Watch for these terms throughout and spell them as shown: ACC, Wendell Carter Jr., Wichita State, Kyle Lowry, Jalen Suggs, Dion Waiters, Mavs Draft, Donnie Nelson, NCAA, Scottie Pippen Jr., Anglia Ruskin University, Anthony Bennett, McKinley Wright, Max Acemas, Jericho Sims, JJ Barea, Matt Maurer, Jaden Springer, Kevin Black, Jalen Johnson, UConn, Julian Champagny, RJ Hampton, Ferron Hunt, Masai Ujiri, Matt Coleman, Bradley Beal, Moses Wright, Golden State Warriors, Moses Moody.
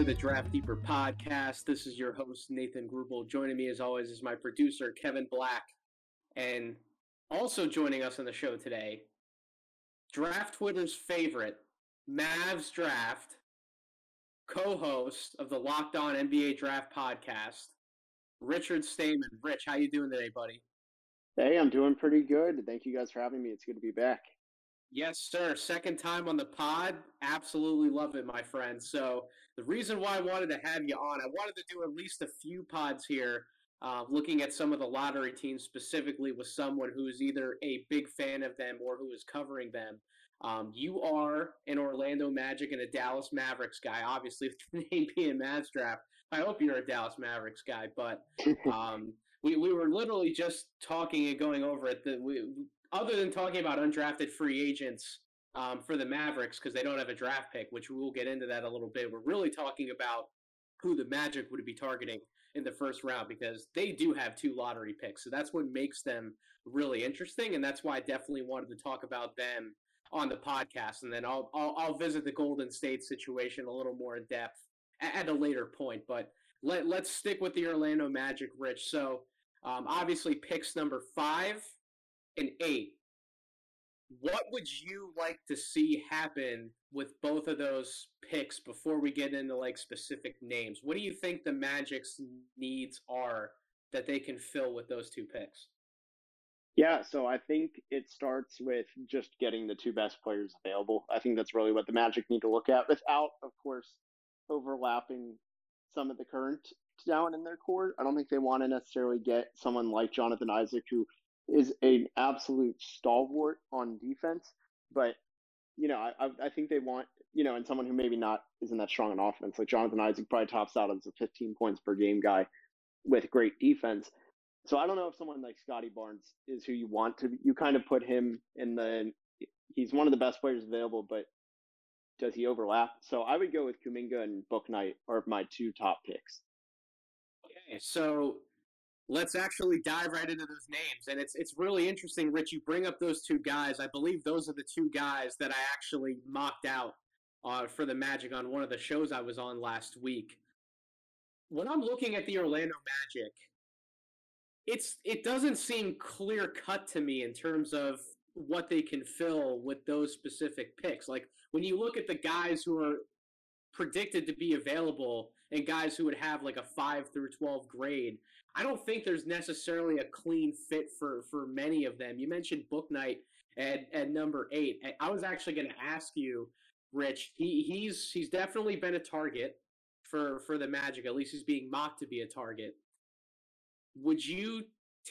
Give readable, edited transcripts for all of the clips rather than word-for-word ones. to the Draft Deeper podcast. This is your host, Nathan Grubel. Joining me, as always, is my producer, Kevin Black. And also joining us on the show today, Draft Twitter's favorite, Mavs Draft, co-host of the Locked On NBA Draft podcast, Richard Stamen. Rich, how you doing today, buddy? Hey, I'm doing pretty good. Thank you guys for having me. It's good to be back. Yes, sir. Second time on the pod. Absolutely love it, my friend. So the reason why I wanted to have you on, I wanted to do at least a few pods here, looking at some of the lottery teams, specifically with someone who is either a big fan of them or who is covering them. You are an Orlando Magic and a Dallas Mavericks guy, obviously, with the name being Mavs Draft. I hope you're a Dallas Mavericks guy, but we were literally just talking and going over it. Other than talking about undrafted free agents for the Mavericks, because they don't have a draft pick, which we'll get into that a little bit, we're really talking about who the Magic would be targeting in the first round, because they do have two lottery picks. So that's what makes them really interesting, and that's why I definitely wanted to talk about them on the podcast. And then I'll visit the Golden State situation a little more in depth at a later point. But let's stick with the Orlando Magic, Rich. So obviously picks number 5 and 8. What would you like to see happen with both of those picks before we get into like specific names? What do you think the Magic's needs are that they can fill with those two picks? Yeah, so I think it starts with just getting the two best players available. I think that's really what the Magic need to look at, without, of course, overlapping some of the current talent in their core. I don't think they want to necessarily get someone like Jonathan Isaac, who is an absolute stalwart on defense, but I think they want and someone who maybe not isn't that strong on offense. Like Jonathan Isaac probably tops out as a 15 points per game guy with great defense. So I don't know if someone like Scottie Barnes is who you want to. You kind of put him in the he's one of the best players available, but does he overlap? So I would go with Kuminga and Bouknight are my two top picks. Okay, so let's actually dive right into those names. And it's really interesting, Rich, you bring up those two guys. I believe those are the two guys that I actually mocked out for the Magic on one of the shows I was on last week. When I'm looking at the Orlando Magic, it doesn't seem clear-cut to me in terms of what they can fill with those specific picks. Like, when you look at the guys who are predicted to be available and guys who would have like a 5 through 12 grade, I don't think there's necessarily a clean fit for many of them. You mentioned Bouknight at number 8. I was actually going to ask you, Rich, he's definitely been a target for the Magic. At least he's being mocked to be a target. Would you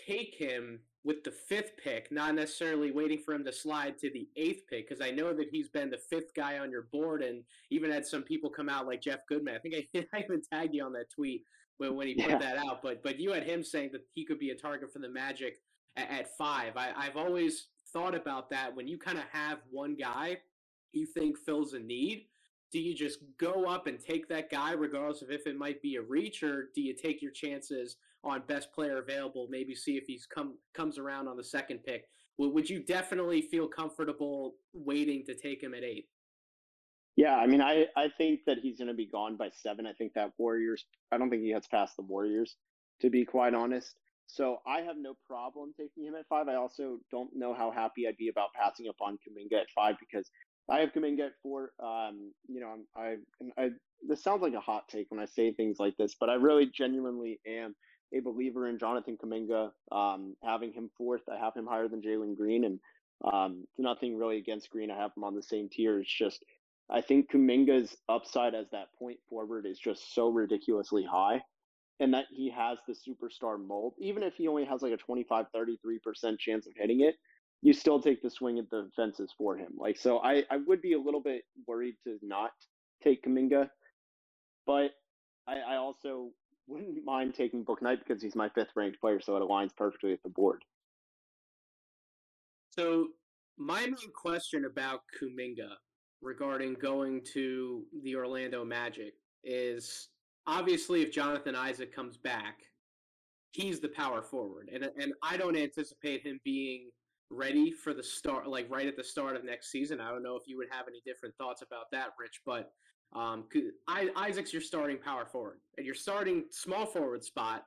take him with the 5th pick, not necessarily waiting for him to slide to the 8th pick? Because I know that he's been the 5th guy on your board, and even had some people come out like Jeff Goodman. I think I even tagged you on that tweet when he put that out. But you had him saying that he could be a target for the Magic at 5. I've always thought about that. When you kind of have one guy you think fills a need, do you just go up and take that guy regardless of if it might be a reach, or do you take your chances on best player available, maybe see if he's comes around on the 2nd pick? Would you definitely feel comfortable waiting to take him at 8? Yeah, I mean, I think that he's going to be gone by 7. I think that Warriors – I don't think he gets past the Warriors, to be quite honest. So I have no problem taking him at 5. I also don't know how happy I'd be about passing up on Kuminga at 5, because I have Kuminga at 4. This sounds like a hot take when I say things like this, but I really genuinely am a believer in Jonathan Kuminga, having him 4th. I have him higher than Jalen Green, and nothing really against Green. I have him on the same tier. It's just I think Kuminga's upside as that point forward is just so ridiculously high, and that he has the superstar mold. Even if he only has like a 25, 33% chance of hitting it, you still take the swing at the fences for him. Like, so I would be a little bit worried to not take Kuminga, but I also wouldn't mind taking Bouknight because he's my 5th ranked player, so it aligns perfectly with the board. So my main question about Kuminga regarding going to the Orlando Magic is, obviously, if Jonathan Isaac comes back, he's the power forward, and I don't anticipate him being ready for the start, like right at the start of next season. I don't know if you would have any different thoughts about that, Rich, but Isaac's your starting power forward, and your starting small forward spot.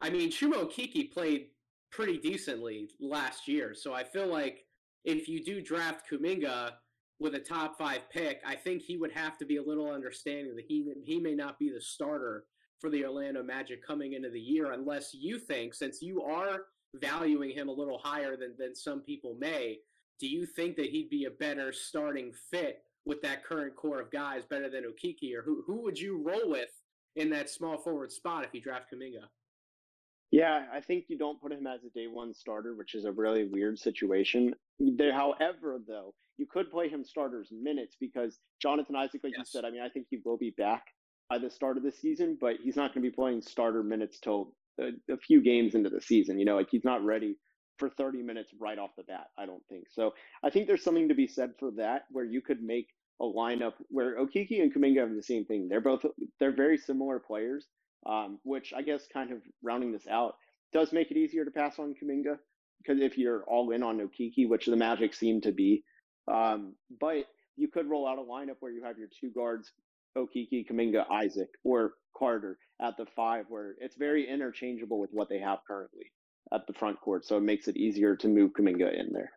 I mean, Chuma Okeke played pretty decently last year, so I feel like if you do draft Kuminga with a top five pick, I think he would have to be a little understanding that he may not be the starter for the Orlando Magic coming into the year, unless you think, since you are valuing him a little higher than some people may, do you think that he'd be a better starting fit with that current core of guys, better than Okeke? Or who would you roll with in that small forward spot if you draft Kuminga? Yeah, I think you don't put him as a day one starter, which is a really weird situation. However, though, you could play him starters minutes because Jonathan Isaac, like you said, I mean, I think he will be back by the start of the season, but he's not going to be playing starter minutes till a few games into the season. You know, like he's not ready for 30 minutes right off the bat, I don't think. So I think there's something to be said for that, where you could make a lineup where Okeke and Kuminga have the same thing. They're very similar players, which I guess kind of rounding this out does make it easier to pass on Kuminga, because if you're all in on Okeke, which the Magic seem to be, but you could roll out a lineup where you have your two guards, Okeke, Kuminga, Isaac, or Carter at the five, where it's very interchangeable with what they have currently at the front court, so it makes it easier to move Kuminga in there.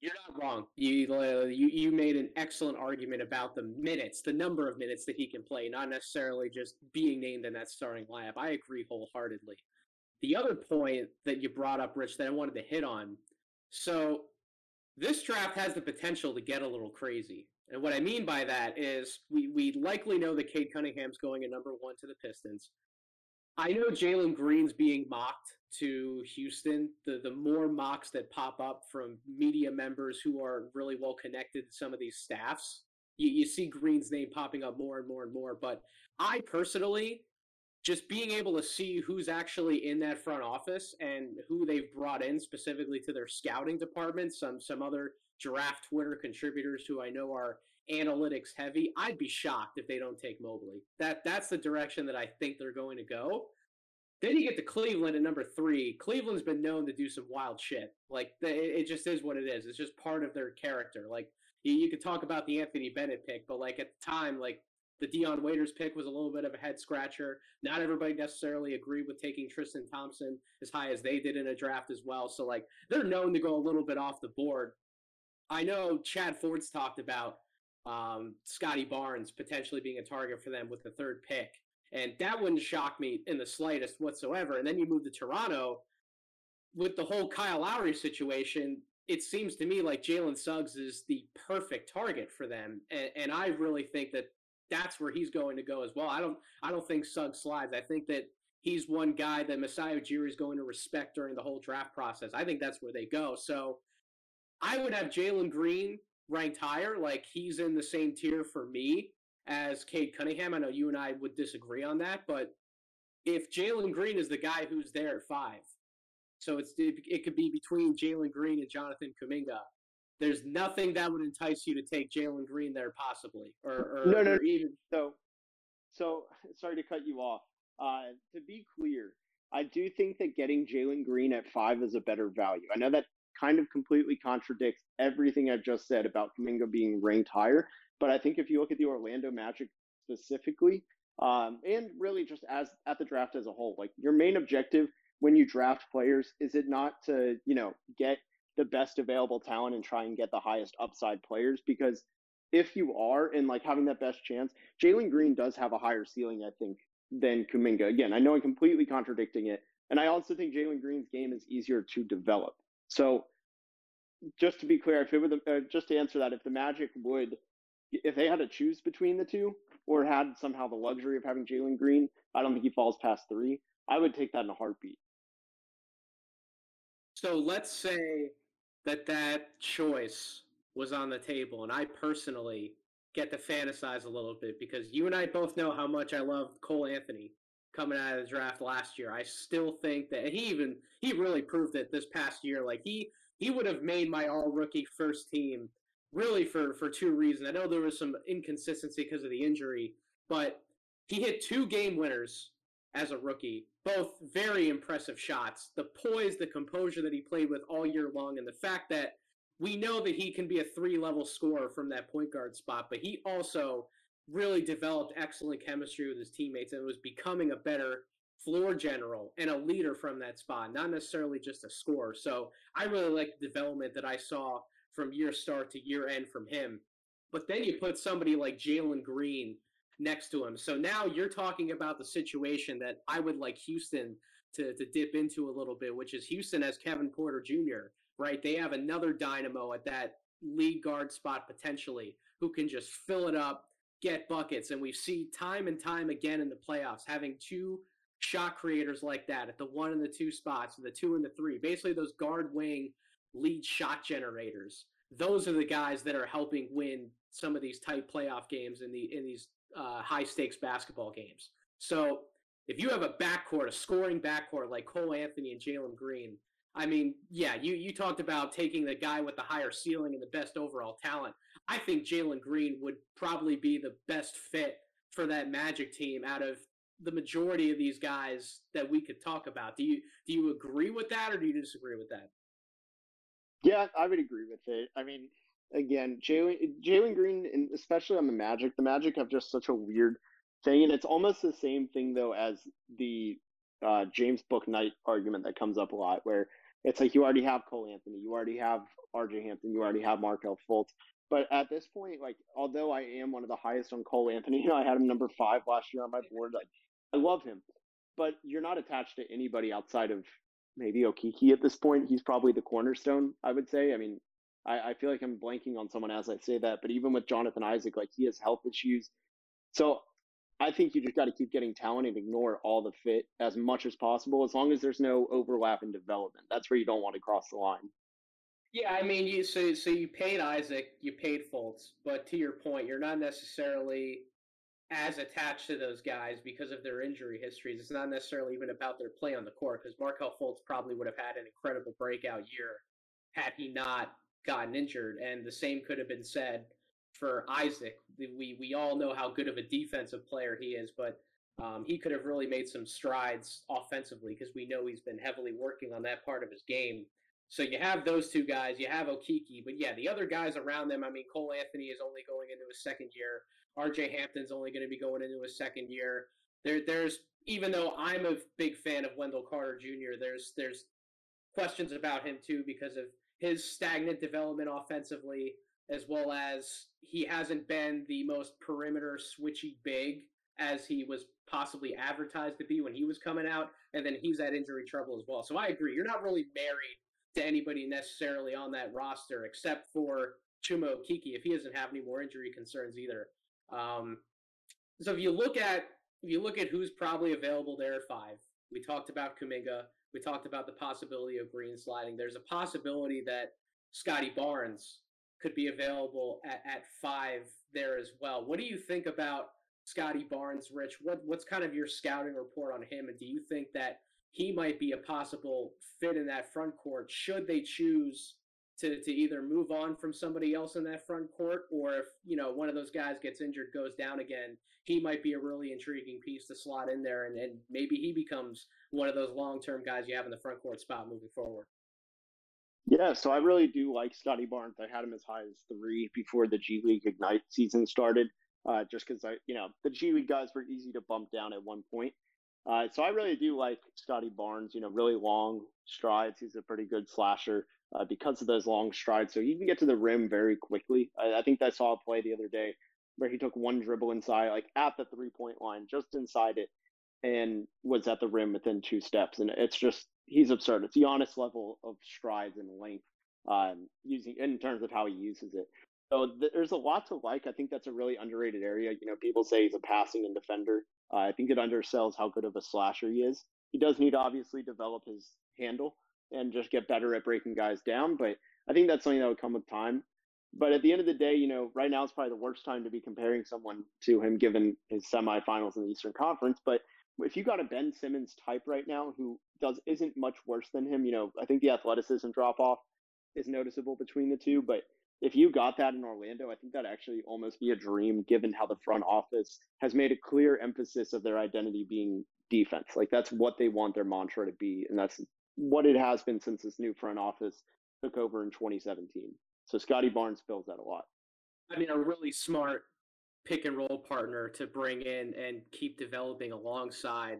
You're not wrong. You made an excellent argument about the minutes, the number of minutes that he can play, not necessarily just being named in that starting lineup. I agree wholeheartedly. The other point that you brought up, Rich, that I wanted to hit on, so this draft has the potential to get a little crazy. And what I mean by that is we likely know that Cade Cunningham's going at number one to the Pistons. I know Jalen Green's being mocked to Houston. The more mocks that pop up from media members who are really well connected to some of these staffs, you see Green's name popping up more and more and more. But I personally, just being able to see who's actually in that front office and who they've brought in specifically to their scouting department, some other draft Twitter contributors who I know are analytics heavy, I'd be shocked if they don't take Mobley. That's the direction that I think they're going to go. Then you get to Cleveland at number 3. Cleveland's been known to do some wild shit. Like, it just is what it is. It's just part of their character. Like, you could talk about the Anthony Bennett pick, but, like, at the time, like, the Dion Waiters pick was a little bit of a head-scratcher. Not everybody necessarily agreed with taking Tristan Thompson as high as they did in a draft as well. So, like, they're known to go a little bit off the board. I know Chad Ford's talked about Scottie Barnes potentially being a target for them with the third pick. And that wouldn't shock me in the slightest whatsoever. And then you move to Toronto. With the whole Kyle Lowry situation, it seems to me like Jalen Suggs is the perfect target for them. And I really think that that's where he's going to go as well. I don't think Suggs slides. I think that he's one guy that Masai Ujiri is going to respect during the whole draft process. I think that's where they go. So I would have Jalen Green ranked higher. Like, he's in the same tier for me as Cade Cunningham. I know you and I would disagree on that, but if Jalen Green is the guy who's there at 5, so it could be between Jalen Green and Jonathan Kuminga. There's nothing that would entice you to take Jalen Green there, possibly, or even so. Sorry to cut you off. To be clear, I do think that getting Jalen Green at 5 is a better value. I know that kind of completely contradicts everything I've just said about Kuminga being ranked higher. But I think if you look at the Orlando Magic specifically, and really just as at the draft as a whole, like, your main objective when you draft players, is it not to, you know, get the best available talent and try and get the highest upside players? Because if you are, and like having that best chance, Jalen Green does have a higher ceiling, I think, than Kuminga. Again, I know I'm completely contradicting it. And I also think Jalen Green's game is easier to develop. So just to be clear, just to answer that, if the Magic would, if they had to choose between the two, or had somehow the luxury of having Jalen Green, I don't think he falls past 3. I would take that in a heartbeat. So let's say that choice was on the table, and I personally get to fantasize a little bit, because you and I both know how much I love Cole Anthony coming out of the draft last year. I still think that he really proved it this past year. Like, he would have made my all-rookie first team, really for two reasons. I know there was some inconsistency because of the injury, but he hit 2 game winners as a rookie, both very impressive shots. The poise, the composure that he played with all year long, and the fact that we know that he can be a 3-level scorer from that point guard spot, but he also really developed excellent chemistry with his teammates and was becoming a better floor general and a leader from that spot, not necessarily just a scorer. So I really like the development that I saw from year start to year end from him. But then you put somebody like Jalen Green next to him. So now you're talking about the situation that I would like Houston to dip into a little bit, which is Houston has Kevin Porter Jr., right? They have another dynamo at that lead guard spot potentially who can just fill it up, get buckets. And we see time and time again in the playoffs having two shot creators like that at the one and the two spots, the two and the three, basically those guard wing lead shot generators. Those are the guys that are helping win some of these tight playoff games in these high stakes basketball games. So if you have a backcourt, a scoring backcourt like Cole Anthony and Jalen Green, I mean, yeah, you talked about taking the guy with the higher ceiling and the best overall talent. I think Jalen Green would probably be the best fit for that Magic team out of the majority of these guys that we could talk about. Do you agree with that, or do you disagree with that? Yeah, I would agree with it. I mean, again, Jalen Green, and especially on the Magic have just such a weird thing, and it's almost the same thing, though, as the James Bouknight argument that comes up a lot, where it's like you already have Cole Anthony, you already have RJ Hampton, you already have Markelle Fultz. But at this point, like, although I am one of the highest on Cole Anthony, I had him number 5 last year on my board, like, I love him. But you're not attached to anybody outside of maybe Okeke at this point. He's probably the cornerstone, I would say. I mean, I feel like I'm blanking on someone as I say that, but even with Jonathan Isaac, like, he has health issues. So I think you just got to keep getting talent and ignore all the fit as much as possible, as long as there's no overlap in development. That's where you don't want to cross the line. Yeah, I mean, so you paid Isaac, you paid Fultz, but to your point, you're not necessarily as attached to those guys because of their injury histories. It's not necessarily even about their play on the court, because Markelle Fultz probably would have had an incredible breakout year had he not gotten injured. And the same could have been said for Isaac. We all know how good of a defensive player he is, but he could have really made some strides offensively, because we know he's been heavily working on that part of his game. So you have those two guys, you have Okeke, but yeah, the other guys around them, I mean, Cole Anthony is only going into his second year. RJ Hampton's only going to be going into his second year. There's even though I'm a big fan of Wendell Carter Jr., there's questions about him too, because of his stagnant development offensively, as well as he hasn't been the most perimeter switchy big as he was possibly advertised to be when he was coming out, and then he's had injury trouble as well. So I agree, you're not really married to anybody necessarily on that roster, except for Chuma Okeke, if he doesn't have any more injury concerns either. So if you look at who's probably available there at 5, we talked about Kuminga, we talked about the possibility of Green sliding. There's a possibility that Scottie Barnes could be available at 5 there as well. What do you think about Scottie Barnes, Rich? What's kind of your scouting report on him, and do you think that he might be a possible fit in that front court should they choose to either move on from somebody else in that front court, or if, you know, one of those guys gets injured, goes down again, he might be a really intriguing piece to slot in there, and maybe he becomes one of those long-term guys you have in the front court spot moving forward? Yeah, so I really do like Scottie Barnes. I had him as high as 3 before the G League Ignite season started, just because, the G League guys were easy to bump down at one point. So I really do like Scottie Barnes, really long strides. He's a pretty good slasher because of those long strides. So he can get to the rim very quickly. I think I saw a play the other day where he took one dribble inside, like at the 3-point line, just inside it, and was at the rim within 2 steps. And it's just, he's absurd. It's the honest level of strides and length using in terms of how he uses it. So there's a lot to like. I think that's a really underrated area. People say he's a passing and defender. I think it undersells how good of a slasher he is. He does need to obviously develop his handle and just get better at breaking guys down. But I think that's something that would come with time. But at the end of the day, right now is probably the worst time to be comparing someone to him given his semifinals in the Eastern Conference. But if you got a Ben Simmons type right now who isn't much worse than him, I think the athleticism drop off is noticeable between the two. But if you got that in Orlando, I think that'd actually almost be a dream given how the front office has made a clear emphasis of their identity being defense. Like, that's what they want their mantra to be. And that's what it has been since this new front office took over in 2017. So Scottie Barnes fills that a lot. I mean, a really smart pick and roll partner to bring in and keep developing alongside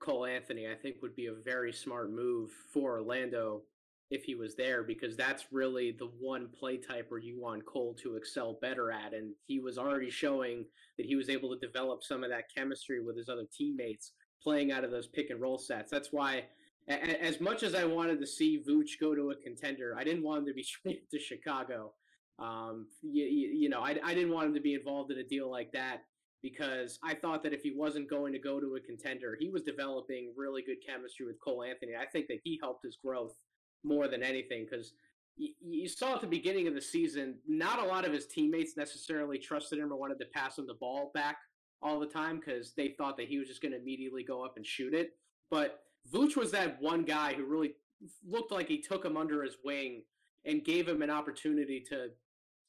Cole Anthony, I think would be a very smart move for Orlando if he was there, because that's really the one play type where you want Cole to excel better at. And he was already showing that he was able to develop some of that chemistry with his other teammates playing out of those pick and roll sets. That's why, as much as I wanted to see Vooch go to a contender, I didn't want him to be traded to Chicago. I didn't want him to be involved in a deal like that, because I thought that if he wasn't going to go to a contender, he was developing really good chemistry with Cole Anthony. I think that he helped his growth more than anything, because you saw at the beginning of the season, not a lot of his teammates necessarily trusted him or wanted to pass him the ball back all the time, because they thought that he was just going to immediately go up and shoot it. But Vooch was that one guy who really looked like he took him under his wing and gave him an opportunity to,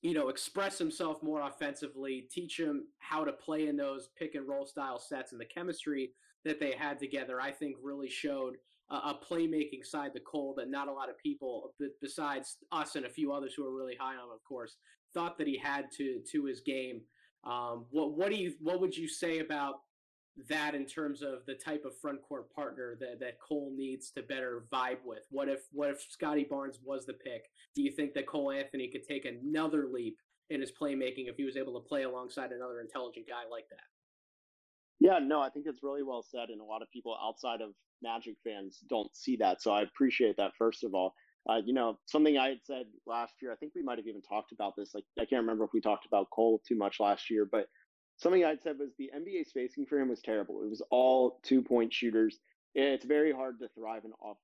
you know, express himself more offensively, teach him how to play in those pick and roll style sets, and the chemistry that they had together, I think, really showed a playmaking side to Cole that not a lot of people, besides us and a few others who are really high on, of course, thought that he had to his game. What would you say about that in terms of the type of front court partner that Cole needs to better vibe with? What if Scottie Barnes was the pick? Do you think that Cole Anthony could take another leap in his playmaking if he was able to play alongside another intelligent guy like that? Yeah, no, I think it's really well said, and a lot of people outside of Magic fans don't see that, so I appreciate that, first of all. Something I had said last year, I think we might have even talked about this. Like, I can't remember if we talked about Cole too much last year, but something I'd said was the NBA spacing for him was terrible. It was all two-point shooters. It's very hard to thrive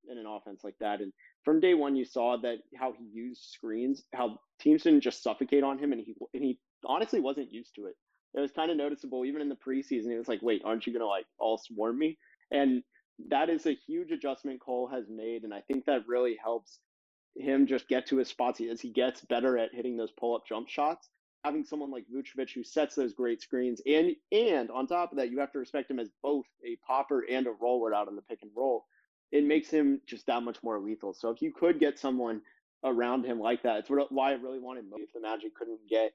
in an offense like that. And from day one, you saw that how he used screens, how teams didn't just suffocate on him, and he honestly wasn't used to it. It was kind of noticeable, even in the preseason. It was like, wait, aren't you going to all swarm me? And that is a huge adjustment Cole has made, and I think that really helps him just get to his spots. As he gets better at hitting those pull-up jump shots, having someone like Vucevic who sets those great screens, and on top of that, you have to respect him as both a popper and a roller out in the pick and roll. It makes him just that much more lethal. So if you could get someone around him like that, it's why I really wanted Mobley. If the Magic couldn't get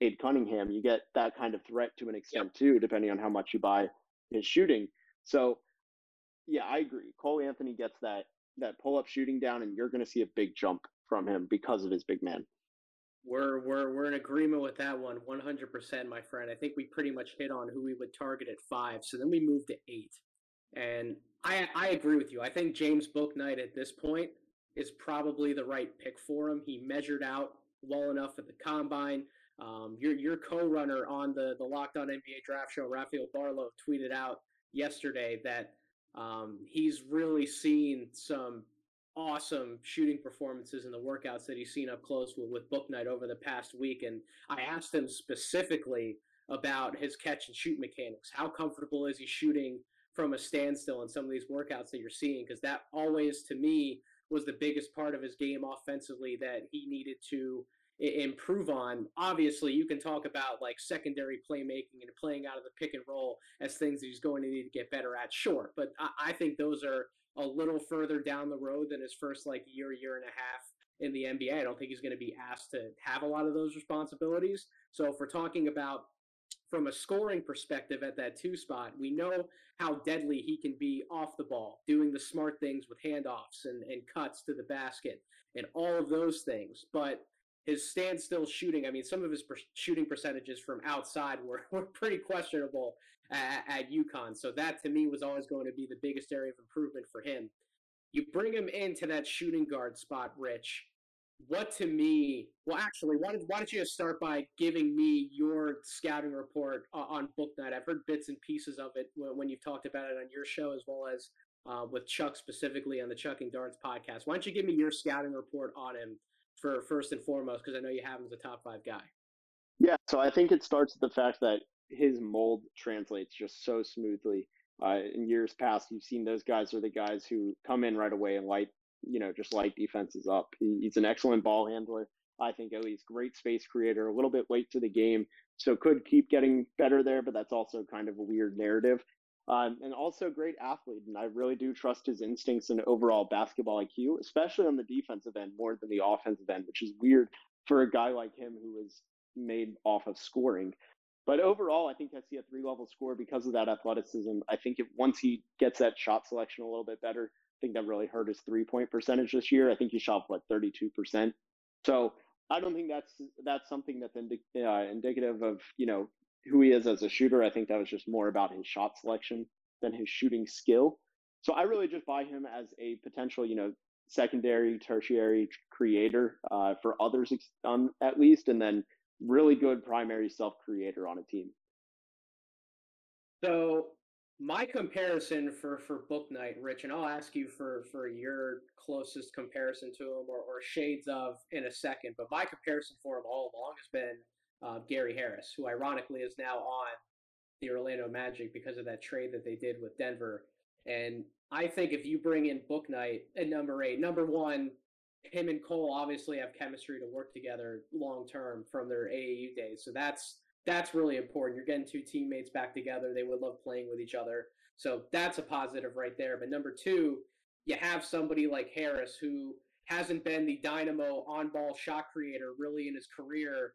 Cade Cunningham, you get that kind of threat to an extent too, depending on how much you buy his shooting. So yeah, I agree. Cole Anthony gets that pull-up shooting down, and you're going to see a big jump from him because of his big man. We're in agreement with that one, 100%, my friend. I think we pretty much hit on who we would target at 5, so then we moved to 8. And I agree with you. I think James Bouknight at this point is probably the right pick for him. He measured out well enough at the Combine. Your co-runner on the Locked On NBA Draft show, Rafael Barlow, tweeted out yesterday that he's really seen some awesome shooting performances in the workouts that he's seen up close with Bouknight over the past week. And I asked him specifically about his catch and shoot mechanics. How comfortable is he shooting from a standstill in some of these workouts that you're seeing? Because that always, to me, was the biggest part of his game offensively that he needed to improve on. Obviously, you can talk about secondary playmaking and playing out of the pick and roll as things that he's going to need to get better at, sure. But I think those are a little further down the road than his first year and a half in the NBA. I don't think he's going to be asked to have a lot of those responsibilities. So if we're talking about from a scoring perspective at that 2 spot, we know how deadly he can be off the ball, doing the smart things with handoffs and cuts to the basket and all of those things. But his standstill shooting, I mean, some of his shooting percentages from outside were pretty questionable at UConn. So that, to me, was always going to be the biggest area of improvement for him. You bring him into that shooting guard spot, Rich. Why don't you just start by giving me your scouting report on Bouknight? I've heard bits and pieces of it when you've talked about it on your show, as well as with Chuck specifically on the Chuck and Darts podcast. Why don't you give me your scouting report on him? For first and foremost, because I know you have him as a top 5 guy. Yeah, so I think it starts with the fact that his mold translates just so smoothly. In years past, you've seen those guys are the guys who come in right away and light defenses up. He's an excellent ball handler, I think, at least great space creator, a little bit late to the game, so could keep getting better there, but that's also kind of a weird narrative. And also great athlete, and I really do trust his instincts and overall basketball IQ, especially on the defensive end more than the offensive end, which is weird for a guy like him who is made off of scoring. But overall, I think I see a three-level score because of that athleticism. I think if once he gets that shot selection a little bit better, I think that really hurt his three-point percentage this year. I think he shot, 32%. So I don't think that's something that's indicative of, who he is as a shooter. I think that was just more about his shot selection than his shooting skill. So I really just buy him as a potential, secondary, tertiary creator for others at least, and then really good primary self-creator on a team. So my comparison for Bouknight, Rich, and I'll ask you for your closest comparison to him or shades of in a second, but my comparison for him all along has been Gary Harris, who ironically is now on the Orlando Magic because of that trade that they did with Denver. And I think if you bring in Bouknight at number 8, number one, him and Cole obviously have chemistry to work together long term from their AAU days. So that's really important. You're getting two teammates back together. They would love playing with each other. So that's a positive right there. But number two, you have somebody like Harris who hasn't been the dynamo on-ball shot creator really in his career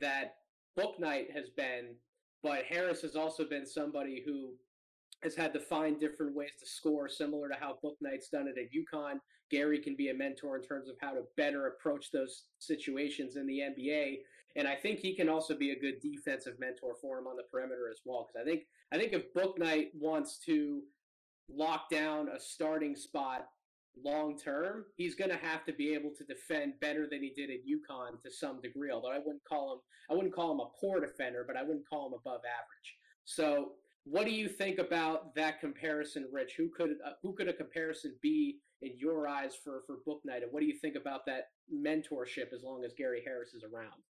that Bouknight has been. But Harris has also been somebody who has had to find different ways to score, similar to how Bouknight's done it at UConn. Gary can be a mentor in terms of how to better approach those situations in the NBA. And I think he can also be a good defensive mentor for him on the perimeter as well. Because I think if Bouknight wants to lock down a starting spot long term, he's going to have to be able to defend better than he did at UConn to some degree. Although I wouldn't call him a poor defender, but I wouldn't call him above average. So what do you think about that comparison, Rich? Who could a comparison be in your eyes for Bouknight? And what do you think about that mentorship as long as Gary Harris is around?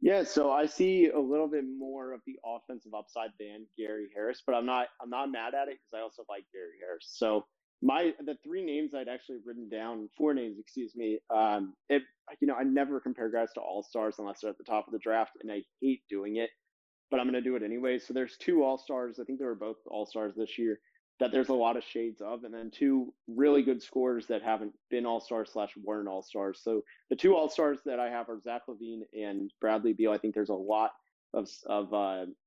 Yeah, so I see a little bit more of the offensive upside than Gary Harris, but I'm not mad at it because I also like Gary Harris. So the three names I'd actually written down, four names, excuse me. I never compare guys to all-stars unless they're at the top of the draft, and I hate doing it, but I'm going to do it anyway. So there's two all-stars. I think they were both all-stars this year that there's a lot of shades of, and then two really good scorers that haven't been all-stars / weren't all-stars. So the two all-stars that I have are Zach LaVine and Bradley Beal. I think there's a lot of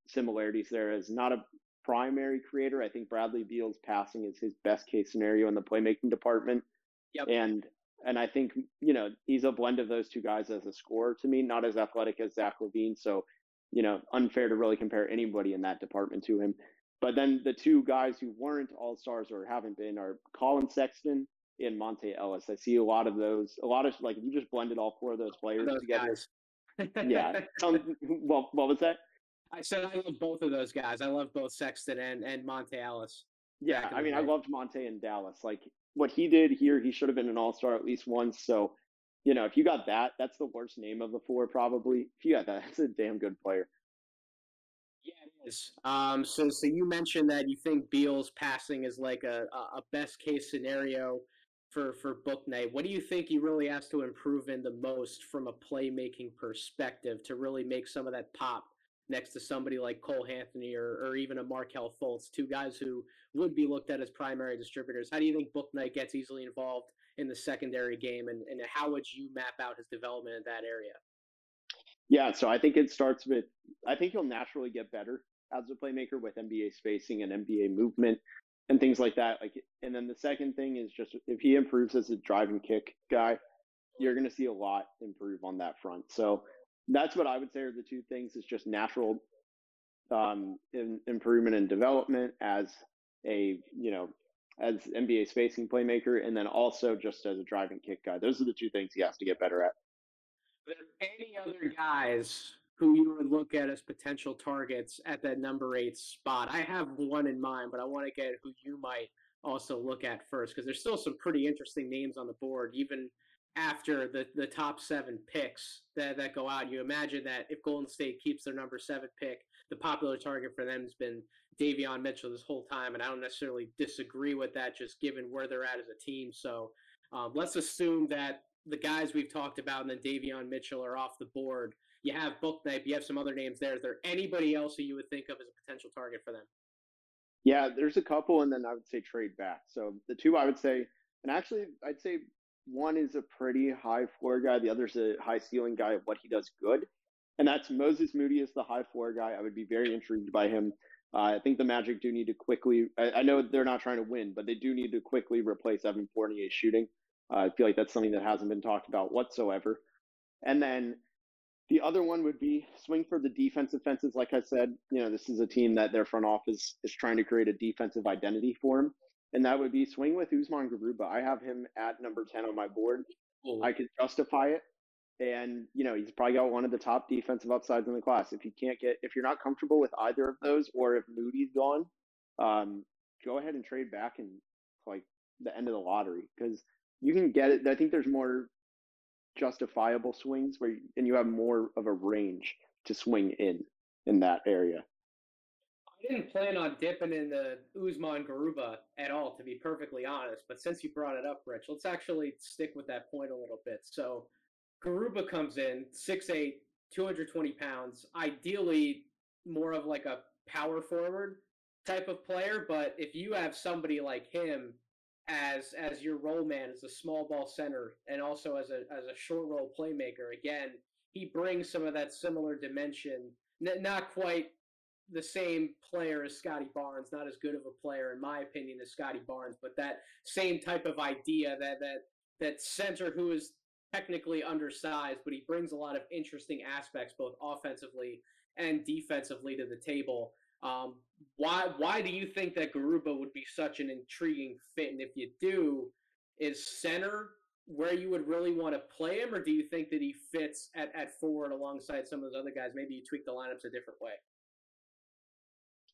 similarities there. As not a primary creator, I think Bradley Beal's passing is his best case scenario in the playmaking department. Yep. And I think, he's a blend of those two guys as a scorer to me, not as athletic as Zach LaVine. So, unfair to really compare anybody in that department to him. But then the two guys who weren't all-stars or haven't been are Colin Sexton and Monte Ellis. I see a lot of those, if you just blended all four of those players together. Yeah. What was that? I said I love both of those guys. I love both Sexton and Monte Ellis. Yeah, I loved Monte in Dallas. What he did here, he should have been an all-star at least once. So, if you got that, that's the worst name of the four probably. If you got that, that's a damn good player. Yeah, it is. So you mentioned that you think Beal's passing is like a best case scenario for Bouknight. What do you think he really has to improve in the most from a playmaking perspective to really make some of that pop next to somebody like Cole Anthony or even a Markelle Fultz, two guys who would be looked at as primary distributors? How do you think Bouknight gets easily involved in the secondary game, and how would you map out his development in that area? Yeah, so I think he'll naturally get better as a playmaker with NBA spacing and NBA movement and things like that. And then the second thing is just if he improves as a drive and kick guy, you're going to see a lot improve on that front. So that's what I would say are the two things, is just natural improvement and development as a, as NBA spacing playmaker, and then also just as a drive and kick guy. Those are the two things he has to get better at. Are there any other guys who you would look at as potential targets at that number 8 spot? I have one in mind, but I want to get who you might also look at first, because there's still some pretty interesting names on the board, even after the top 7 picks that go out. You imagine that if Golden State keeps their number 7 pick, the popular target for them has been Davion Mitchell this whole time, and I don't necessarily disagree with that, just given where they're at as a team. So let's assume that the guys we've talked about and then Davion Mitchell are off the board. You have Bouknight, you have some other names there. Is there anybody else who you would think of as a potential target for them? Yeah, there's a couple, and then I would say trade back. So the two I would say, and actually I'd say one is a pretty high floor guy. The other's a high ceiling guy of what he does good. And that's Moses Moody is the high floor guy. I would be very intrigued by him. I think the Magic do need to quickly – I know they're not trying to win, but they do need to quickly replace Evan Fournier's shooting. I feel like that's something that hasn't been talked about whatsoever. And then the other one would be swing for the defensive fences. Like I said, you know, this is a team that their front office is trying to create a defensive identity for him. And that would be swing with Usman Garuba. I have him at number 10 on my board. I could justify it. And, you know, he's probably got one of the top defensive upsides in the class. If you can't get, if you're not comfortable with either of those, or if Moody's gone, go ahead and trade back in like the end of the lottery, because you can get it. I think there's more justifiable swings where, and you have more of a range to swing in that area. I didn't plan on dipping in the Usman Garuba at all, to be perfectly honest. But since you brought it up, Rich, let's actually stick with that point a little bit. So Garuba comes in, 6'8", 220 pounds, ideally more of like a power forward type of player. But if you have somebody like him as your role man, as a small ball center, and also as a short role playmaker, again, he brings some of that similar dimension. Not quite the same player as Scottie Barnes, not as good of a player, in my opinion, as Scottie Barnes, but that same type of idea, that center who is technically undersized, but he brings a lot of interesting aspects, both offensively and defensively, to the table. Why do you think that Garuba would be such an intriguing fit? And if you do, is center where you would really want to play him, or do you think that he fits at forward alongside some of those other guys? Maybe you tweak the lineups a different way.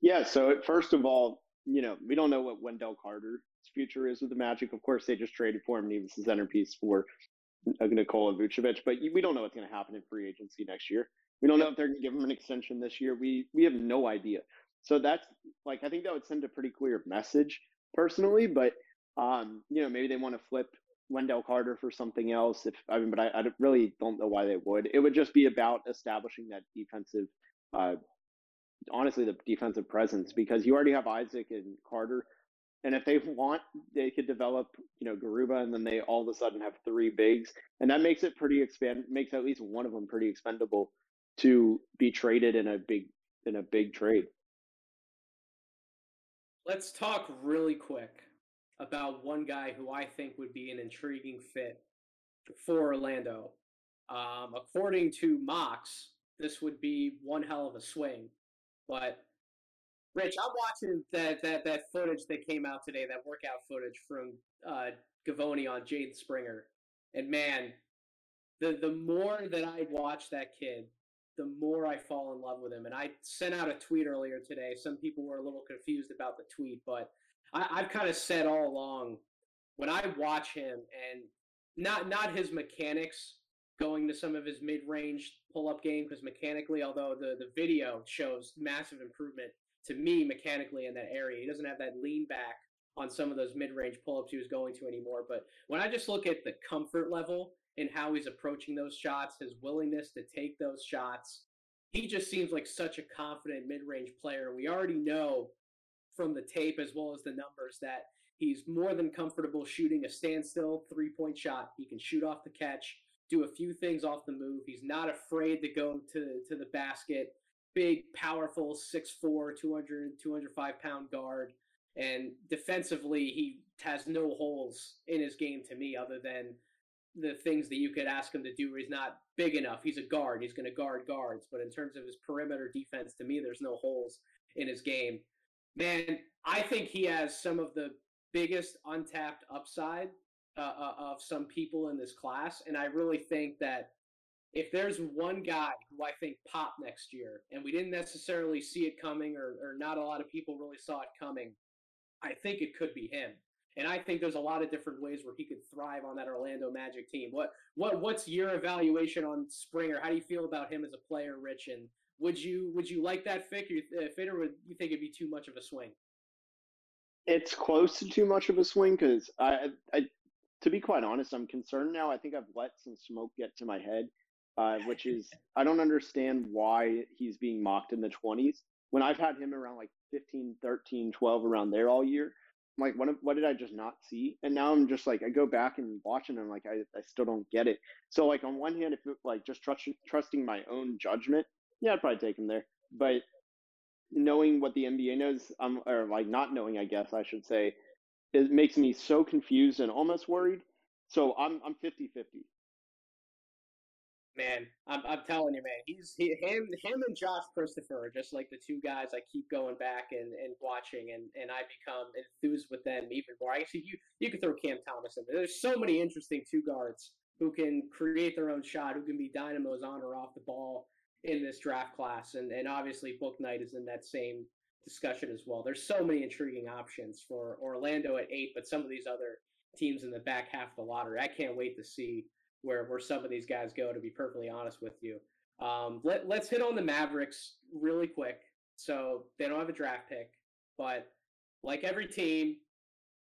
Yeah, so first of all, you know, we don't know what Wendell Carter's future is with the Magic. Of course, they just traded for him, and he was the centerpiece for Nikola Vucevic, but we don't know what's going to happen in free agency next year. We don't know if they're going to give him an extension this year. We have no idea. So that's like, I think that would send a pretty clear message personally, but you know, maybe they want to flip Wendell Carter for something else. I really don't know why they would. It would just be about establishing that defensive, honestly, the defensive presence, because you already have Isaac and Carter. And if they want, they could develop, you know, Garuba, and then they all of a sudden have three bigs, and that makes it makes at least one of them pretty expendable to be traded in a big trade. Let's talk really quick about one guy who I think would be an intriguing fit for Orlando. According to Mox, this would be one hell of a swing, but Rich, I'm watching that footage that came out today, that workout footage from Gavoni on Jaden Springer. And man, the more that I watch that kid, the more I fall in love with him. And I sent out a tweet earlier today. Some people were a little confused about the tweet, but I've kind of said all along, when I watch him, and not his mechanics going to some of his mid-range pull-up game, because mechanically, although the video shows massive improvement, to me, mechanically in that area, he doesn't have that lean back on some of those mid-range pull-ups he was going to anymore. But when I just look at the comfort level and how he's approaching those shots, his willingness to take those shots, he just seems like such a confident mid-range player. We already know from the tape as well as the numbers that he's more than comfortable shooting a standstill three-point shot. He can shoot off the catch, do a few things off the move. He's not afraid to go to the basket. Big, powerful, 6'4", 200, 205-pound guard. And defensively, he has no holes in his game to me other than the things that you could ask him to do where he's not big enough. He's a guard. He's going to guard guards. But in terms of his perimeter defense, to me, there's no holes in his game. Man, I think he has some of the biggest untapped upside of some people in this class. And I really think that if there's one guy who I think popped next year, and we didn't necessarily see it coming, or not a lot of people really saw it coming, I think it could be him. And I think there's a lot of different ways where he could thrive on that Orlando Magic team. What's your evaluation on Springer? How do you feel about him as a player, Rich? And would you like that fit, or would you think it'd be too much of a swing? It's close to too much of a swing, because I to be quite honest, I'm concerned now. I think I've let some smoke get to my head. Which is, I don't understand why he's being mocked in the 20s when I've had him around like 15, 13, 12 around there all year. I'm like, what did I just not see? And now I'm just like, I go back and watch it, and I'm like, I still don't get it. So, like, on one hand, if it, like, just trusting my own judgment, yeah, I'd probably take him there. But knowing what the NBA knows, or, like, not knowing, I guess I should say, it makes me so confused and almost worried. So I'm 50-50. Man, I'm telling you, man, him and Josh Christopher are just like the two guys I keep going back and watching, and I become enthused with them even more. I actually, you can throw Cam Thomas in there. There's so many interesting two guards who can create their own shot, who can be dynamos on or off the ball in this draft class, and obviously Bouknight is in that same discussion as well. There's so many intriguing options for Orlando at 8, but some of these other teams in the back half of the lottery, I can't wait to see where some of these guys go, to be perfectly honest with you. Let's hit on the Mavericks really quick. So they don't have a draft pick, but like every team,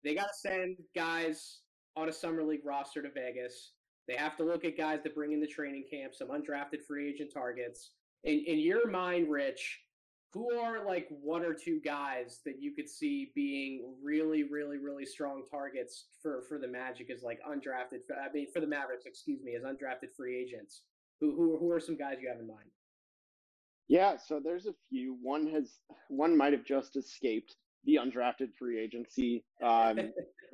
they got to send guys on a summer league roster to Vegas. They have to look at guys that bring in the training camp, some undrafted free agent targets. In your mind, Rich, who are like one or two guys that you could see being really, really, really strong targets for the Magic as like undrafted? I mean, for the Mavericks, excuse me, as undrafted free agents. Who are some guys you have in mind? Yeah, so there's a few. One might have just escaped the undrafted free agency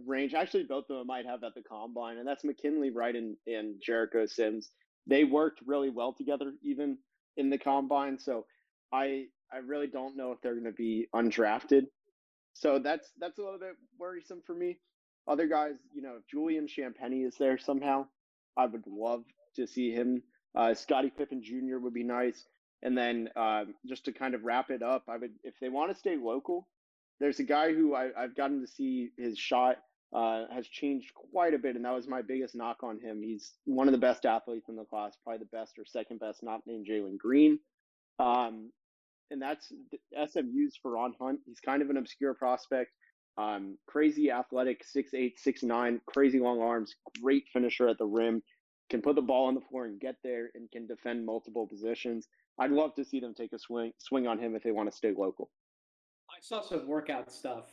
range. Actually, both of them might have at the combine, and that's McKinley Wright and Jericho Sims. They worked really well together, even in the combine. So I really don't know if they're going to be undrafted. So that's a little bit worrisome for me. Other guys, you know, if Julian Champagny is there somehow, I would love to see him. Scottie Pippen Jr. would be nice. And then just to kind of wrap it up, I would, if they want to stay local, there's a guy who I've gotten to see his shot has changed quite a bit, and that was my biggest knock on him. He's one of the best athletes in the class, probably the best or second best, not named Jalen Green. And that's SMU's Ferron Hunt. He's kind of an obscure prospect, crazy athletic, 6'8", 6'9", crazy long arms, great finisher at the rim, can put the ball on the floor and get there, and can defend multiple positions. I'd love to see them take a swing on him if they want to stay local. I saw some workout stuff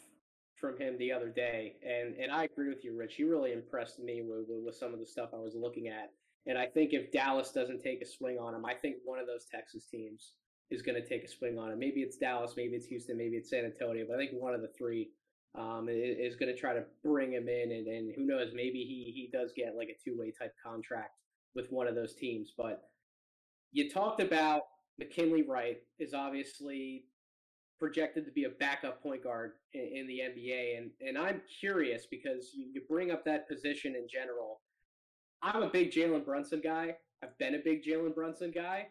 from him the other day, and I agree with you, Rich. He really impressed me with some of the stuff I was looking at. And I think if Dallas doesn't take a swing on him, I think one of those Texas teams is going to take a swing on him. Maybe it's Dallas, maybe it's Houston, maybe it's San Antonio, but I think one of the three is going to try to bring him in, and who knows, maybe he does get like a two-way type contract with one of those teams. But you talked about McKinley Wright is obviously projected to be a backup point guard in the NBA, and I'm curious because you bring up that position in general. I'm a big Jalen Brunson guy. I've been a big Jalen Brunson guy.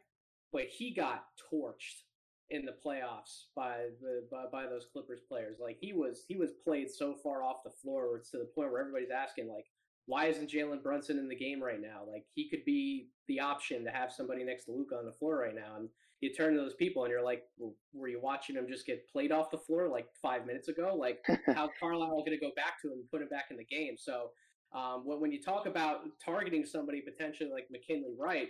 But he got torched in the playoffs by those Clippers players. Like he was played so far off the floor, it's to the point where everybody's asking, like, why isn't Jalen Brunson in the game right now? Like he could be the option to have somebody next to Luka on the floor right now. And you turn to those people and you're like, well, were you watching him just get played off the floor like 5 minutes ago? Like how Carlisle going to go back to him and put him back in the game? So when you talk about targeting somebody potentially like McKinley Wright,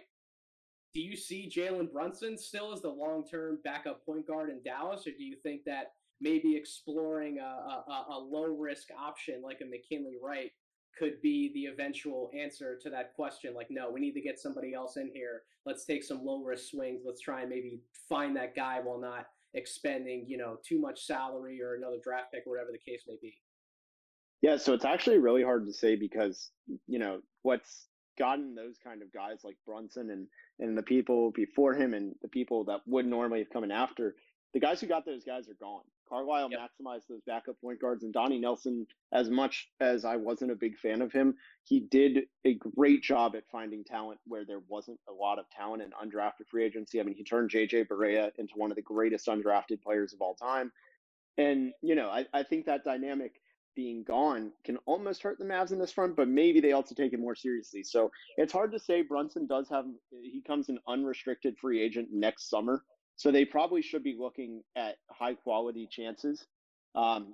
do you see Jalen Brunson still as the long-term backup point guard in Dallas, or do you think that maybe exploring a low-risk option like a McKinley Wright could be the eventual answer to that question? Like, no, we need to get somebody else in here. Let's take some low-risk swings. Let's try and maybe find that guy while not expending, you know, too much salary or another draft pick, or whatever the case may be. Yeah, so it's actually really hard to say because, you know, what's gotten those kind of guys like Brunson and the people before him and the people that would normally have come in after, the guys who got those guys are gone. Carlisle maximized those backup point guards, and Donnie Nelson, as much as I wasn't a big fan of him, he did a great job at finding talent where there wasn't a lot of talent in undrafted free agency. I mean, he turned JJ Barea into one of the greatest undrafted players of all time. And, you know, I think that dynamic being gone can almost hurt the Mavs in this front, but maybe they also take it more seriously. So it's hard to say. Brunson does have, he comes an unrestricted free agent next summer. So they probably should be looking at high quality chances.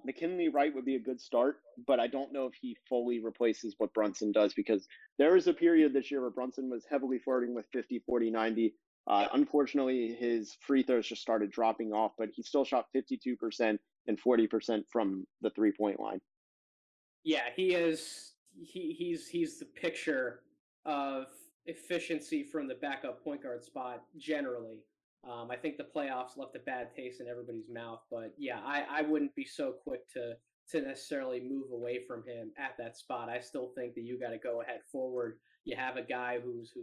McKinley Wright would be a good start, but I don't know if he fully replaces what Brunson does, because there was a period this year where Brunson was heavily flirting with 50, 40, 90. Unfortunately, his free throws just started dropping off, but he still shot 52% and 40% from the 3-point line. Yeah, he is. He's the picture of efficiency from the backup point guard spot generally. I think the playoffs left a bad taste in everybody's mouth, but yeah, I wouldn't be so quick to necessarily move away from him at that spot. I still think that you got to go ahead forward. You have a guy who's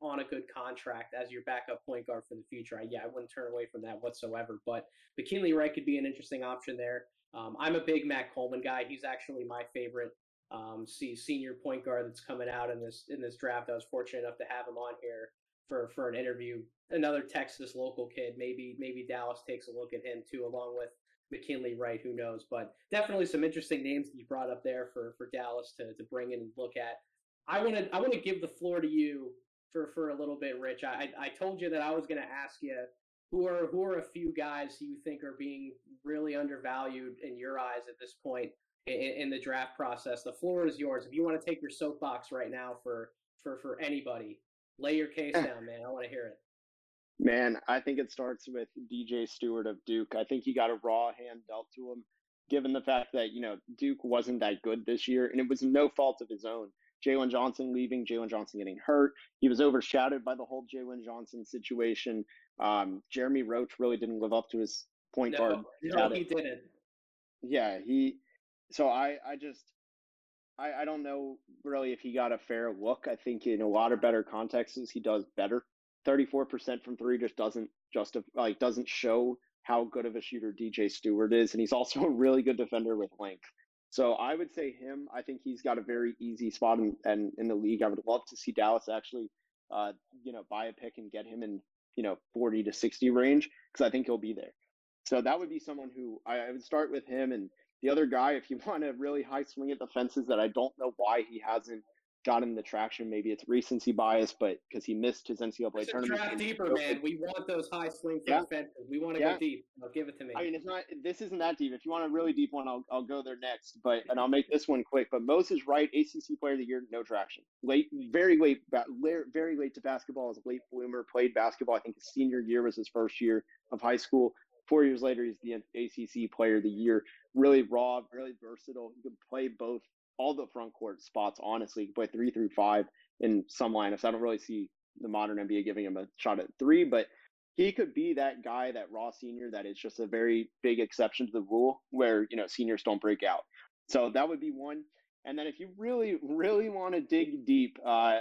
on a good contract as your backup point guard for the future. I wouldn't turn away from that whatsoever, but McKinley Wright could be an interesting option there. I'm a big Matt Coleman guy. He's actually my favorite senior point guard that's coming out in this draft. I was fortunate enough to have him on here for an interview. Another Texas local kid. Maybe Dallas takes a look at him too, along with McKinley Wright. Who knows? But definitely some interesting names that you brought up there for Dallas to bring in and look at. I want to give the floor to you for a little bit, Rich. I told you that I was going to ask you who are a few guys you think are being really undervalued in your eyes at this point in the draft process. The floor is yours. If you want to take your soapbox right now for anybody, lay your case down, man. I want to hear it. Man, I think it starts with DJ Stewart of Duke. I think he got a raw hand dealt to him, given the fact that, Duke wasn't that good this year, and it was no fault of his own. Jalen Johnson leaving, Jalen Johnson getting hurt. He was overshadowed by the whole Jalen Johnson situation. Jeremy Roach really didn't live up to his point guard. No, he didn't. Yeah, so I don't know really if he got a fair look. I think in a lot of better contexts, he does better. 34% from three just doesn't show how good of a shooter DJ Stewart is. And he's also a really good defender with length. So I would say him. I think he's got a very easy spot in the league. I would love to see Dallas actually, buy a pick and get him in, 40 to 60 range, because I think he'll be there. So that would be someone who I would start with him. And the other guy, if you want a really high swing at the fences that I don't know why he hasn't gotten the traction, maybe it's recency bias, but because he missed his NCAA tournament. Draft deeper, man. We want those high swings for the fences. We want to go deep. I'll give it to me. I mean, this isn't that deep. If you want a really deep one, I'll go there next, and I'll make this one quick. But Moses Wright, ACC Player of the Year, no traction. Very late to basketball, as a late bloomer, played basketball. I think his senior year was his first year of high school. 4 years later, he's the ACC Player of the Year. Really raw, really versatile. He can play both, all the front court spots, honestly. He can play 3 through 5 in some lineups. I don't really see the modern NBA giving him a shot at 3, but he could be that guy, that raw senior, that is just a very big exception to the rule where, seniors don't break out. So that would be one. And then if you really, really want to dig deep, I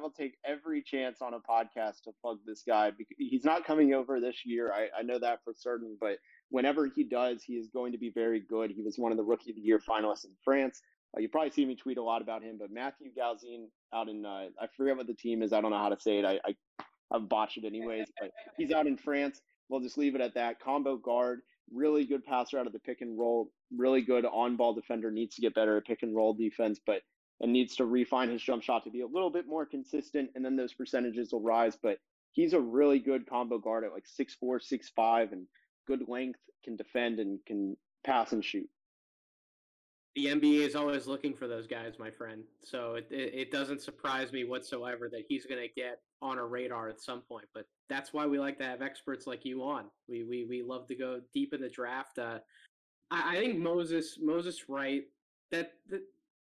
will take every chance on a podcast to plug this guy. He's not coming over this year. I know that for certain, but whenever he does, he is going to be very good. He was one of the Rookie of the Year finalists in France. You probably see me tweet a lot about him, but Matthew Galzine out in, I forget what the team is. I don't know how to say it. I've botched it anyways, but he's out in France. We'll just leave it at that. Combo guard. Really good passer out of the pick and roll, really good on-ball defender, needs to get better at pick and roll defense, and needs to refine his jump shot to be a little bit more consistent, and then those percentages will rise. But he's a really good combo guard at 6'4", 6'5", and good length, can defend and can pass and shoot. The NBA is always looking for those guys, my friend. So it doesn't surprise me whatsoever that he's going to get on a radar at some point. But that's why we like to have experts like you on. We love to go deep in the draft. I think Moses Wright. That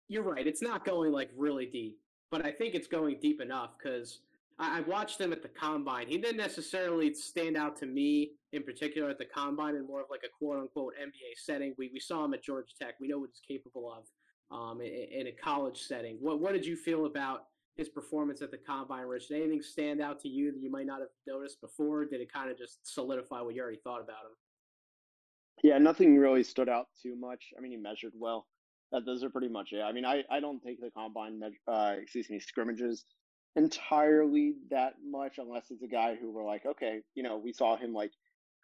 you're right. It's not going really deep, but I think it's going deep enough because I watched him at the combine. He didn't necessarily stand out to me in particular at the combine in more of a quote-unquote NBA setting. We saw him at Georgia Tech. We know what he's capable of in a college setting. What did you feel about his performance at the combine, Rich? Did anything stand out to you that you might not have noticed before? Did it kind of just solidify what you already thought about him? Yeah, nothing really stood out too much. I mean, he measured well. Those are pretty much it. I mean, I don't take the combine scrimmages entirely that much, unless it's a guy who we're okay, we saw him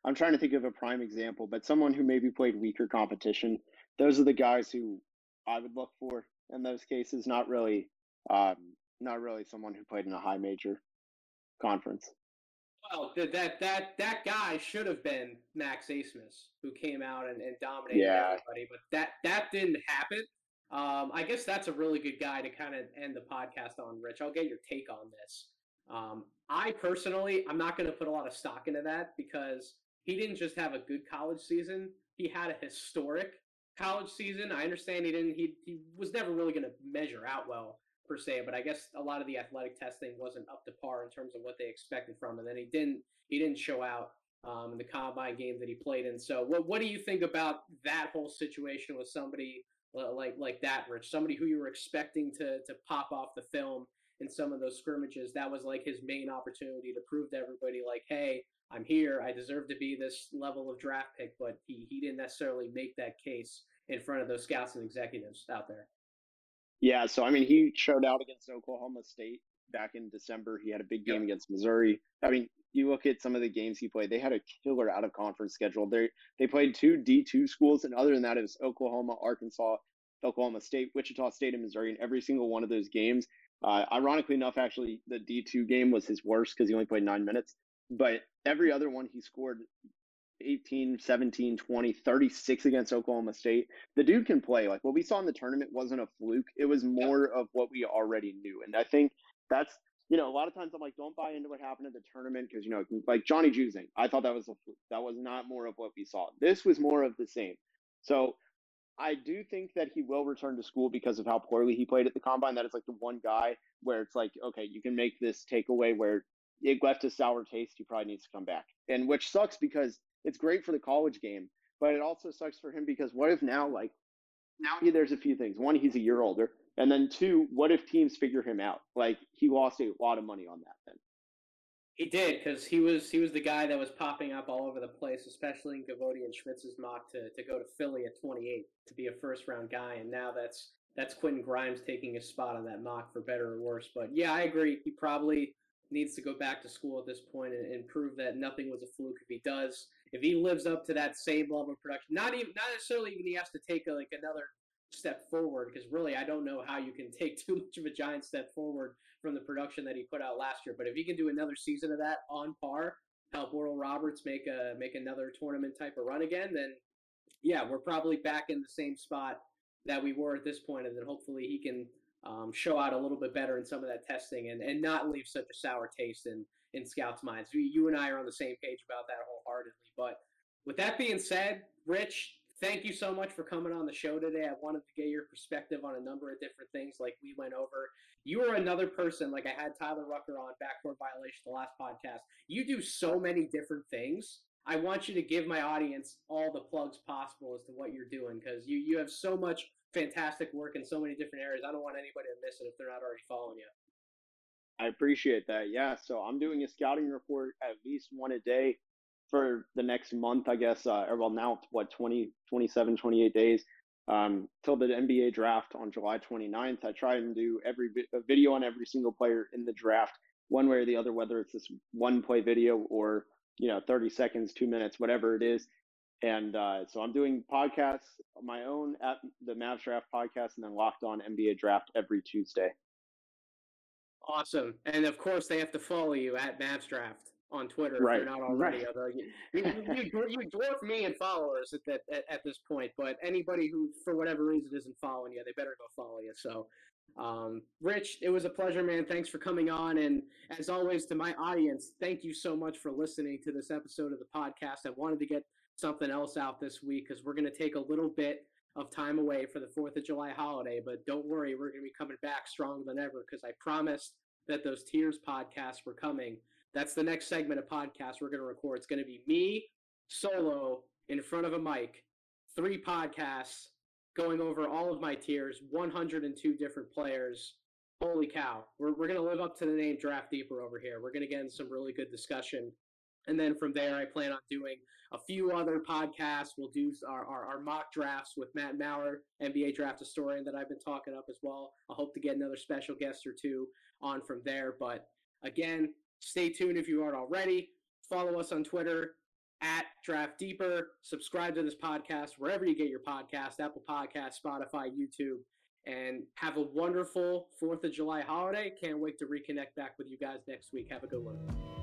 I'm trying to think of a prime example, but someone who maybe played weaker competition. Those are the guys who I would look for in those cases, not really someone who played in a high major conference. Well, that guy should have been Max Acemas, who came out and dominated everybody, but that didn't happen. I guess that's a really good guy to kind of end the podcast on, Rich. I'll get your take on this. I personally, I'm not going to put a lot of stock into that because he didn't just have a good college season. He had a historic college season. I understand he didn't. He was never really going to measure out well per se, but I guess a lot of the athletic testing wasn't up to par in terms of what they expected from him. And then he didn't show out in the combine game that he played in. So what do you think about that whole situation with somebody like that, Rich? Somebody who you were expecting to pop off the film in some of those scrimmages. That was like his main opportunity to prove to everybody, like, hey, I'm here. I deserve to be this level of draft pick, but he didn't necessarily make that case in front of those scouts and executives out there. Yeah, so, I mean, he showed out against Oklahoma State back in December. He had a big game against Missouri. I mean, you look at some of the games he played, they had a killer out-of-conference schedule. They played two D2 schools, and other than that, it was Oklahoma, Arkansas, Oklahoma State, Wichita State, and Missouri in every single one of those games. Ironically enough, actually, the D2 game was his worst because he only played 9 minutes. But every other one, he scored 18, 17, 20, 36 against Oklahoma State. The dude can play. Like, what we saw in the tournament wasn't a fluke. It was more of what we already knew. And I think that's, you know, a lot of times I'm like, don't buy into what happened at the tournament because, you know, like Johnny Juzang, I thought that was a fluke. That was not more of what we saw. This was more of the same. So I do think that he will return to school because of how poorly he played at the combine. That is like the one guy where it's like, okay, you can make this takeaway where it left a sour taste. He probably needs to come back, and which sucks because it's great for the college game, but it also sucks for him because what if now, like, now there's a few things. One, he's a year older, and then two, what if teams figure him out? Like, he lost a lot of money on that then. He did, because he was the guy that was popping up all over the place, especially in Gavoti and Schmitz's mock to go to Philly at 28 to be a first-round guy, and now that's Quentin Grimes taking his spot on that mock for better or worse. But, yeah, I agree. He probably needs to go back to school at this point and prove that nothing was a fluke. If he does, if he lives up to that same level of production, not necessarily even he has to take like another step forward, because really I don't know how you can take too much of a giant step forward from the production that he put out last year. But if he can do another season of that on par, help Oral Roberts make another tournament type of run again, then yeah, we're probably back in the same spot that we were at this point, and then hopefully he can show out a little bit better in some of that testing and not leave such a sour taste in scouts' minds. You and I are on the same page about that wholeheartedly. But with that being said, Rich, thank you so much for coming on the show today. I wanted to get your perspective on a number of different things like we went over. You are another person, like I had Tyler Rucker on Backcourt Violation the last podcast. You do so many different things. I want you to give my audience all the plugs possible as to what you're doing, because you have so much fantastic work in so many different areas. I don't want anybody to miss it if they're not already following you. I appreciate that. Yeah, so I'm doing a scouting report, at least one a day for the next month, I guess. Well, now, 28 days till the NBA draft on July 29th. I try and do a video on every single player in the draft, one way or the other, whether it's this one play video or, you know, 30 seconds, 2 minutes, whatever it is. And so I'm doing podcasts on my own at the Mavs Draft podcast, and then Locked On NBA Draft every Tuesday. Awesome. And, of course, they have to follow you at Mavs Draft on Twitter if you're not already. Right. You dwarf me in followers at this point, but anybody who, for whatever reason, isn't following you, they better go follow you. So, Rich, it was a pleasure, man. Thanks for coming on. And as always, to my audience, thank you so much for listening to this episode of the podcast. I wanted to get something else out this week because we're going to take a little bit of time away for the 4th of July holiday, but don't worry, we're going to be coming back stronger than ever because I promised that those Tears podcasts were coming. That's the next segment of podcasts we're going to record. It's going to be me solo in front of a mic, 3 podcasts going over all of my tiers, 102 different players. Holy cow. We're going to live up to the name Draft Deeper over here. We're going to get in some really good discussion. And then from there, I plan on doing a few other podcasts. We'll do our mock drafts with Matt Maurer, NBA draft historian that I've been talking up as well. I hope to get another special guest or two on from there. But again, stay tuned if you aren't already. Follow us on Twitter at Draft Deeper. Subscribe to this podcast wherever you get your podcast, Apple Podcasts, Spotify, YouTube. And have a wonderful 4th of July holiday. Can't wait to reconnect back with you guys next week. Have a good one.